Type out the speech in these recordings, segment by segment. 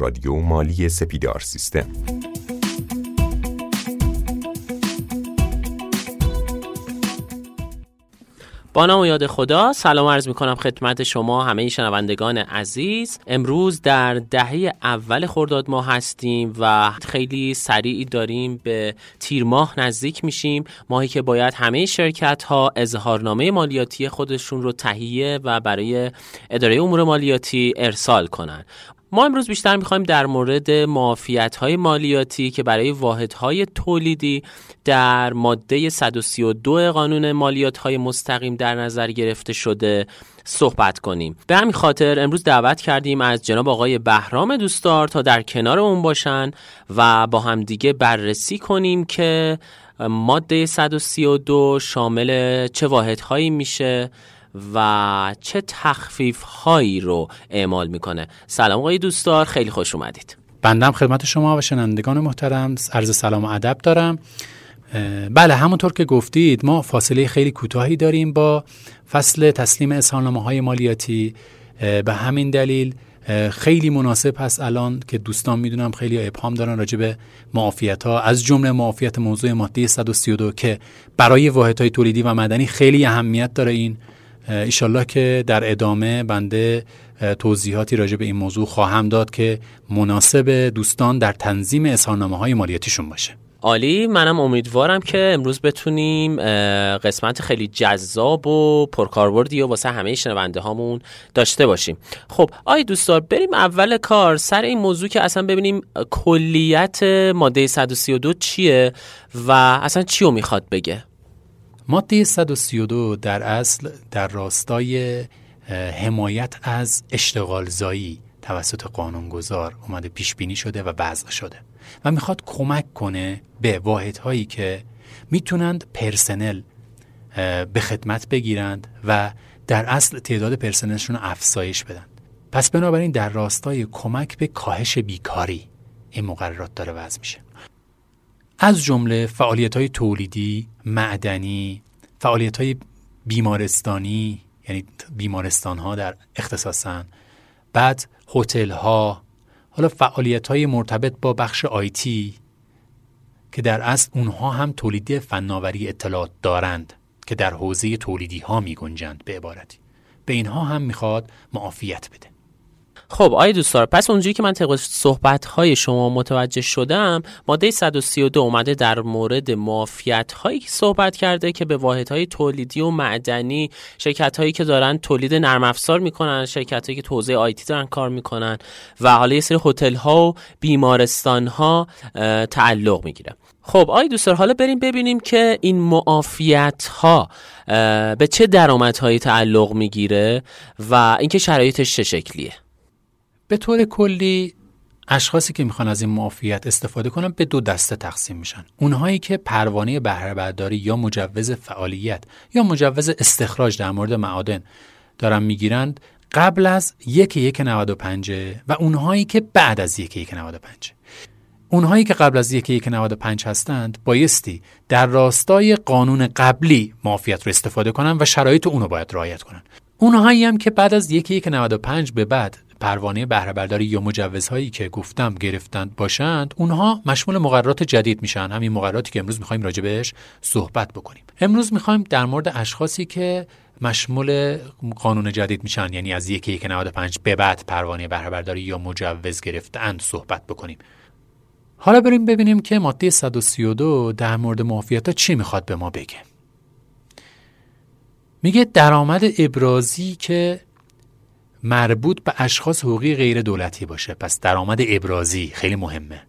رادیو مالی سپیدار سیستم. با نام و یاد خدا، سلام عرض می کنم خدمت شما همه شنوندگان عزیز. امروز در دهه اول خرداد ماه هستیم و خیلی سریع داریم به تیر ماه نزدیک میشیم، ماهی که باید همه شرکت ها اظهارنامه مالیاتی خودشون رو تهیه و برای اداره امور مالیاتی ارسال کنن. ما امروز بیشتر می‌خوایم در مورد معافیت‌های مالیاتی که برای واحدهای تولیدی در ماده 132 قانون مالیات‌های مستقیم در نظر گرفته شده صحبت کنیم. به همین خاطر امروز دعوت کردیم از جناب آقای بهرام دوستدار تا در کنار اون باشن و با هم دیگه بررسی کنیم که ماده 132 شامل چه واحدهایی میشه و چه تخفیف هایی رو اعمال میکنه. سلام آقای دوستدار، خیلی خوش اومدید. بندم خدمت شما و شنوندگان محترم عرض سلام و ادب دارم. بله، همونطور که گفتید ما فاصله خیلی کوتاهی داریم با فصل تسلیم اظهارنامه های مالیاتی، به همین دلیل خیلی مناسب هست الان که دوستان میدونم خیلی ابهام دارن راجع به معافیت ها، از جمله معافیت موضوع ماده 132 که برای واحدهای تولیدی و مدنی خیلی اهمیت داره. این انشالله که در ادامه بنده توضیحاتی راجع به این موضوع خواهم داد که مناسب دوستان در تنظیم اظهارنامه‌های مالیاتیشون باشه. عالی، منم امیدوارم که امروز بتونیم قسمت خیلی جذاب و پرکاربردی و واسه همه شنونده هامون داشته باشیم. خب آی دوستان، بریم اول کار سر این موضوع که اصلا ببینیم کلیت ماده 132 چیه و اصلا چیو میخواد بگه. ماده 132 در اصل در راستای حمایت از اشتغالزایی توسط قانونگذار اومده، پیش بینی شده و وضع شده و میخواد کمک کنه به واحدهایی که میتونند پرسنل به خدمت بگیرند و در اصل تعداد پرسنلشون افزایش بدن. پس بنابراین در راستای کمک به کاهش بیکاری این مقررات داره وضع میشه، از جمله فعالیت‌های تولیدی، معدنی، فعالیت‌های بیمارستانی، یعنی بیمارستان‌ها در اختصاصاً، بعد هتل‌ها، حالا فعالیت‌های مرتبط با بخش آیتی که در اصل اونها هم تولید فناوری اطلاعات دارند که در حوزه تولیدی‌ها می‌گنجند به عبارتی. به اینها هم می‌خواد معافیت بده. خب آقای دوستدار، پس اونجایی که من طبق صحبت‌های شما متوجه شدم، ماده 132 اومده در مورد معافیت‌هایی که صحبت کرده که به واحدهای تولیدی و معدنی، شرکت‌هایی که دارن تولید نرم افزار می‌کنن، شرکت‌هایی که تو حوزه آیتی دارن کار می‌کنن و حالا یه سری هتل‌ها و بیمارستان‌ها تعلق می‌گیره. خب آقای دوستدار، حالا بریم ببینیم که این معافیت‌ها به چه درآمدهایی تعلق می‌گیره و اینکه شرایطش چه شکلیه. به طور کلی اشخاصی که میخوان از این معافیت استفاده کنن به دو دسته تقسیم میشن. اونهایی که پروانه بهره برداری یا مجوز فعالیت یا مجوز استخراج در مورد معادن دارن میگیرند قبل از 1/1 95 و اونهایی که بعد از 1/1 95. اونهایی که قبل از 1/1 95 هستند بایستی در راستای قانون قبلی معافیت رو استفاده کنن و شرایط اون رو باید رعایت کنن. اونهایی هم که بعد از 1/1 95 به بعد پروانه بهره برداری یا مجوزهایی که گفتم گرفتند باشند، اونها مشمول مقررات جدید میشن، همین مقرراتی که امروز میخوایم راجع بهش صحبت بکنیم. امروز میخوایم در مورد اشخاصی که مشمول قانون جدید میشن، یعنی از 1/1 95 به بعد پروانه بهره برداری یا مجوز گرفتند صحبت بکنیم. حالا بریم ببینیم که ماده 132 در مورد معافیت‌ها چی میخواد به ما بگه. میگه درآمد ابرازی که مربوط به اشخاص حقوقی غیر دولتی باشه. پس درآمد ابرازی خیلی مهمه،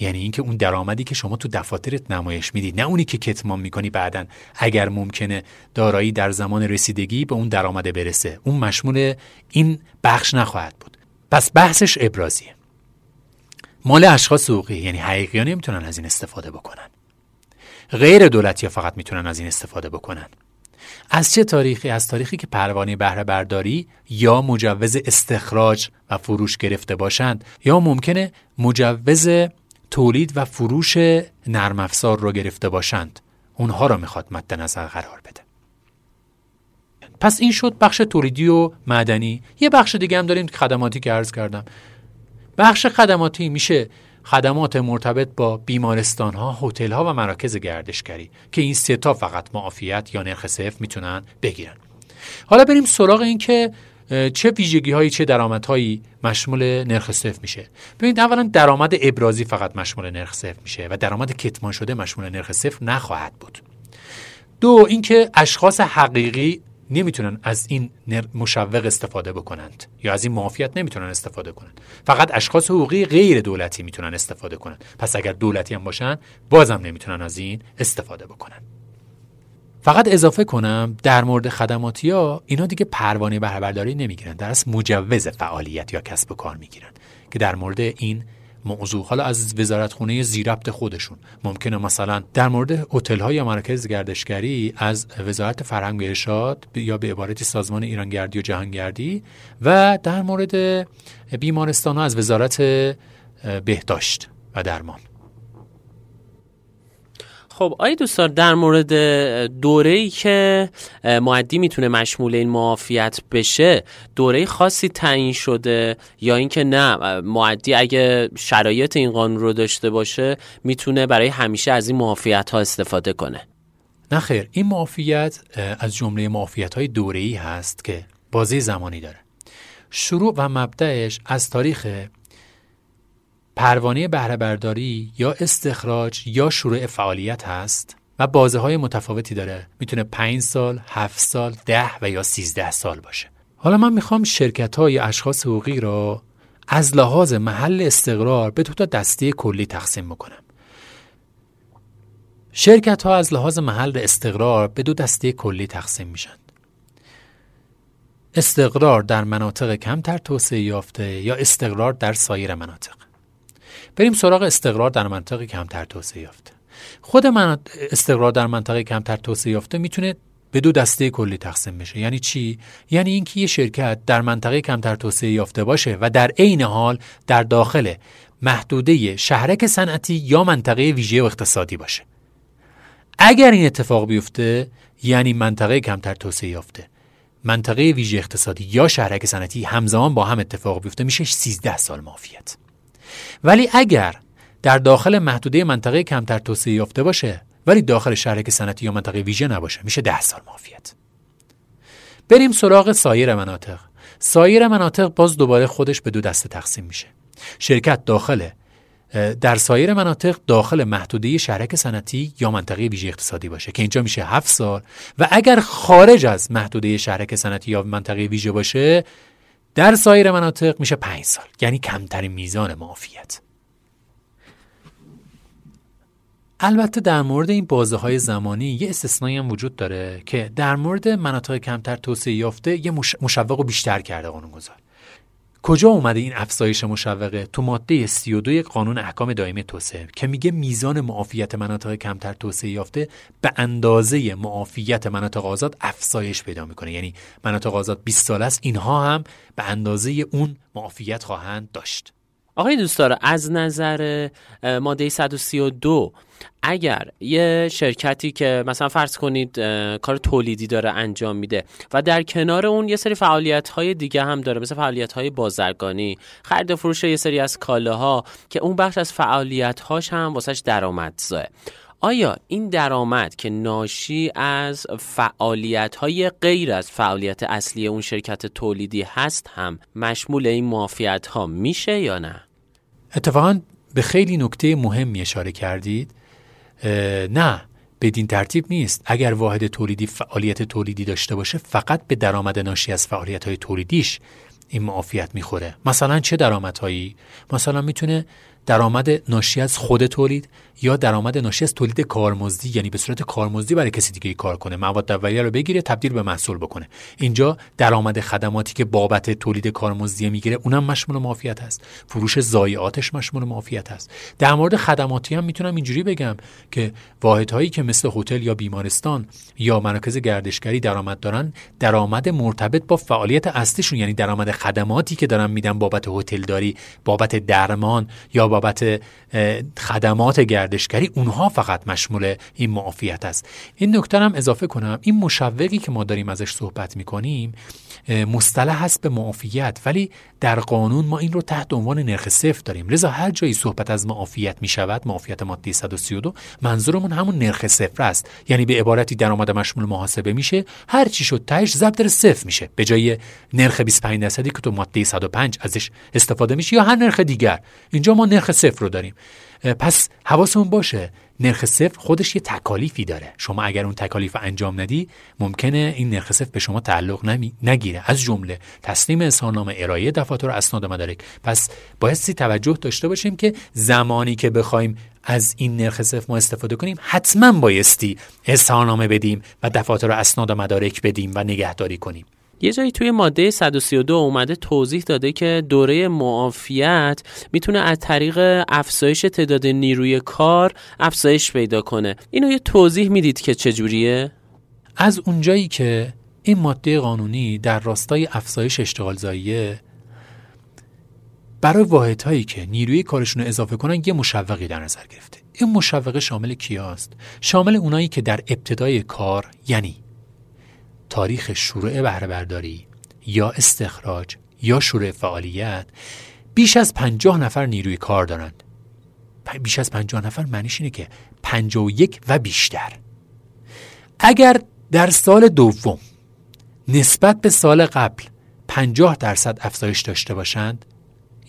یعنی اینکه اون درآمدی که شما تو دفاترت نمایش میدی، نه اونی که کتمان میکنی بعدن اگر ممکنه دارایی در زمان رسیدگی به اون درآمد برسه، اون مشمول این بخش نخواهد بود. پس بحثش ابرازیه، مال اشخاص حقوقی، یعنی حقیقی‌ها نمیتونن از این استفاده بکنن، غیر دولتی‌ها فقط میتونن از این استفاده بکنن. از چه تاریخی؟ از تاریخی که پروانه بهره برداری یا مجوز استخراج و فروش گرفته باشند یا ممکنه مجوز تولید و فروش نرم افزار رو گرفته باشند، اونها رو میخواد مد نظر قرار بده. پس این شد بخش تولیدی و معدنی. یه بخش دیگه هم داریم، خدماتی که عرض کردم. بخش خدماتی میشه خدمات مرتبط با بیمارستان‌ها، هتل‌ها و مراکز گردشگری که این سه تا فقط معافیت یا نرخ صفر میتونن بگیرن. حالا بریم سراغ این که چه ویژگی‌هایی چه درآمدهایی مشمول نرخ صفر میشه. ببینید اولا درآمد ابرازی فقط مشمول نرخ صفر میشه و درآمد کتمان شده مشمول نرخ صفر نخواهد بود. دو اینکه اشخاص حقیقی نمیتونن از این مشوق استفاده بکنند یا از این معافیت نمیتونن استفاده کنند، فقط اشخاص حقوقی غیر دولتی میتونن استفاده کنند. پس اگر دولتی هم باشن بازم نمیتونن از این استفاده بکنن. فقط اضافه کنم در مورد خدماتیا اینا دیگه پروانه بهره‌برداری نمیگیرن، در اصل مجوز فعالیت یا کسب و کار میگیرن که در مورد این موضوع حالا از وزارتخونه زیربط خودشون ممکنه مثلا در مورد هتل‌ها یا مراکز گردشگری از وزارت فرهنگ و ارشاد یا به عبارتی سازمان ایرانگردی و جهانگردی و در مورد بیمارستان‌ها از وزارت بهداشت و درمان. خب آقای دوستدار در مورد دوره‌ای که مؤدی میتونه مشمول این معافیت بشه دوره خاصی تعیین شده یا اینکه نه مؤدی اگه شرایط این قانون رو داشته باشه میتونه برای همیشه از این معافیت ها استفاده کنه؟ نه خیر، این معافیت از جمله معافیت های دوره‌ای هست که بازه زمانی داره. شروع و مبدأش از تاریخ پروانه بهره برداری یا استخراج یا شروع فعالیت هست و بازه های متفاوتی داره، میتونه 5 سال، 7 سال، 10 و یا 13 سال باشه. حالا من میخوام شرکت های اشخاص حقوقی را از لحاظ محل استقرار به 2 تا دسته کلی تقسیم میکنم. شرکت ها از لحاظ محل استقرار به 2 دسته کلی تقسیم میشن: استقرار در مناطق کمتر توسعه یافته یا استقرار در سایر مناطق. بریم سراغ استقرار در منطقه کمتر توسعه یافته. خود استقرار در منطقه کمتر توسعه یافته میتونه به 2 دسته کلی تقسیم بشه. یعنی چی؟ یعنی اینکه یه شرکت در منطقه کمتر توسعه یافته باشه و در عین حال در داخل محدوده شهرک صنعتی یا منطقه ویژه و اقتصادی باشه. اگر این اتفاق بیفته یعنی منطقه کمتر توسعه یافته، منطقه ویژه اقتصادی یا شهرک صنعتی همزمان با هم اتفاق بیفته میشه 13 سال معافیت. ولی اگر در داخل محدوده منطقه کمتر توسعه یافته باشه ولی داخل شهرک صنعتی یا منطقه ویژه نباشه میشه 10 سال معافیت. بریم سراغ سایر مناطق. سایر مناطق باز دوباره خودش به 2 دسته تقسیم میشه. شرکت در سایر مناطق داخل محدوده شهرک صنعتی یا منطقه ویژه اقتصادی باشه که اینجا میشه 7 سال و اگر خارج از محدوده شهرک صنعتی یا منطقه ویژه باشه در سایر مناطق میشه 5 سال، یعنی کمترین میزان معافیت. البته در مورد این بازه های زمانی یه استثنایی هم وجود داره که در مورد مناطق کمتر توسعه یافته یه مشوق بیشتر کرده قانونگذار. کجا اومده این افزایش مشوقه؟ تو ماده 32 قانون احکام دائمی توسعه که میگه میزان معافیت مناطق کمتر توسعه یافته به اندازه معافیت مناطق آزاد افزایش پیدا میکنه، یعنی مناطق آزاد 20 سال است، اینها هم به اندازه اون معافیت خواهند داشت. آقای دوستدار از نظر ماده 132 اگر یه شرکتی که مثلا فرض کنید کار تولیدی داره انجام میده و در کنار اون یه سری فعالیت‌های دیگه هم داره، مثلا فعالیت‌های بازرگانی، خرید و فروش یه سری از کالاها که اون بخش از فعالیت‌هاش هم واسش درآمدزایه، آیا این درآمد که ناشی از فعالیت‌های غیر از فعالیت اصلی اون شرکت تولیدی هست هم مشمول این معافیت‌ها میشه یا نه؟ اتفاقاً به خیلی نکته مهمی اشاره کردید. نه، بدین ترتیب نیست. اگر واحد تولیدی فعالیت تولیدی داشته باشه فقط به درآمد ناشی از فعالیت‌های تولیدیش این معافیت میخوره. مثلا چه درآمدهایی؟ مثلا میتونه درآمد ناشی از خود تولید یا درآمد ناشی از تولید کارمزدی، یعنی به صورت کارمزدی برای کسی دیگه کار کنه، مواد اولیه رو بگیره تبدیل به محصول بکنه. اینجا درآمد خدماتی که بابت تولید کارمزدی میگیره اونم مشمول معافیت هست. فروش ضایعاتش مشمول معافیت هست. در مورد خدماتی هم میتونم اینجوری بگم که واحدهایی که مثل هتل یا بیمارستان یا مراکز گردشگری درآمد دارن، درآمد مرتبط با فعالیت اصلیشون، یعنی درآمد خدماتی که دارن میدن بابت هتلداری، بابت درمان یا بابت خدمات گردشگری، اونها فقط مشمول این معافیت است. این نکته هم اضافه کنم، این مشوقی که ما داریم ازش صحبت میکنیم مصطلح هست به معافیت، ولی در قانون ما این رو تحت عنوان نرخ صفر داریم، لذا هر جایی صحبت از معافیت می شود، معافیت ماده 132، منظورمون همون نرخ صفر است. یعنی به عبارتی درآمد مشمول محاسبه میشه، هر چی شد تاش ضرب در صفر میشه، به جای نرخ 25% که تو ماده 105 ازش استفاده میشه یا هر نرخ دیگر، اینجا ما نرخ صفر رو داریم. پس حواسمون باشه، نرخ صفر خودش یه تکالیفی داره، شما اگر اون تکالیف انجام ندی ممکنه این نرخ صفر به شما تعلق نگیره، از جمله تسلیم اظهارنامه، ارائه دفاتر و اسناد مدارک. پس بایستی توجه داشته باشیم که زمانی که بخوایم از این نرخ صفر ما استفاده کنیم حتما بایستی اظهارنامه بدیم و دفاتر و اسناد مدارک بدیم و نگهداری کنیم. یه جایی توی ماده 132 اومده توضیح داده که دوره معافیت میتونه از طریق افزایش تعداد نیروی کار افزایش پیدا کنه. اینو یه توضیح میدید که چجوریه؟ از اونجایی که این ماده قانونی در راستای افزایش اشتغال زاییه، برای واحدهایی که نیروی کارشون رو اضافه کنن یه مشوقی در نظر گرفته. این مشوقه شامل کیاست؟ شامل اونایی که در ابتدای کار، یعنی تاریخ شروع بهره برداری یا استخراج یا شروع فعالیت، بیش از 50 نفر نیروی کار دارند. بیش از 50 نفر معنیش اینه که 51 و بیشتر. اگر در سال دوم نسبت به سال قبل 50% افزایش داشته باشند،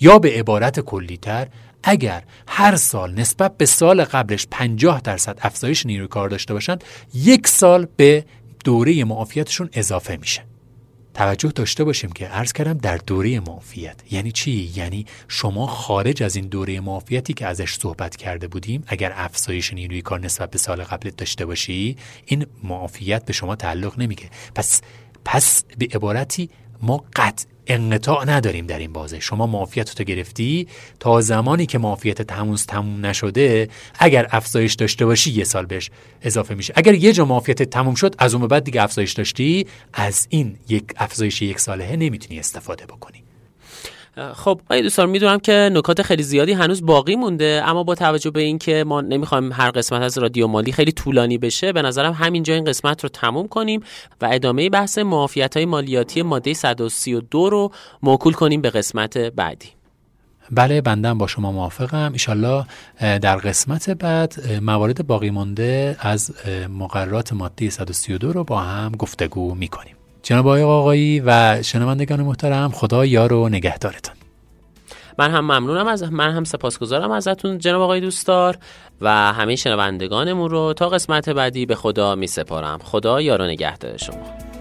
یا به عبارت کلی‌تر اگر هر سال نسبت به سال قبلش 50% افزایش نیروی کار داشته باشند، یک سال به دوره معافیتشون اضافه میشه. توجه داشته باشیم که عرض کردم در دوره معافیت یعنی چی؟ یعنی شما خارج از این دوره معافیتی که ازش صحبت کرده بودیم، اگر افزایش نیروی کار نسبت به سال قبلت داشته باشی، این معافیت به شما تعلق نمیگیره. پس به عبارتی ما قطع انقطاع نداریم در این بازه. شما معافیت تو گرفتی، تا زمانی که معافیتت هنوز تموم نشده اگر افزایش داشته باشی یه سال بهش اضافه میشه. اگر یه جا معافیتت تموم شد، از اون به بعد دیگه افزایش داشتی، از این یک افزایش یک ساله نمیتونی استفاده بکنی. خب آقای دوستان، میدونم که نکات خیلی زیادی هنوز باقی مونده، اما با توجه به این که ما نمیخوایم هر قسمت از رادیو مالی خیلی طولانی بشه، به نظرم همینجا این قسمت رو تموم کنیم و ادامه بحث معافیت‌های مالیاتی ماده 132 رو موکول کنیم به قسمت بعدی. بله، بنده با شما موافقم. ایشالله در قسمت بعد موارد باقی مونده از مقررات ماده 132 رو با هم گفتگو میکنیم. جناب آقایی و شنوندگان محترم، خدا یار و نگهدارتان. من هم ممنونم من هم سپاسگزارم ازتون جناب آقای دوستدار و همه شنوندگانمون رو تا قسمت بعدی به خدا می سپارم. خدا یار و نگهدار شما.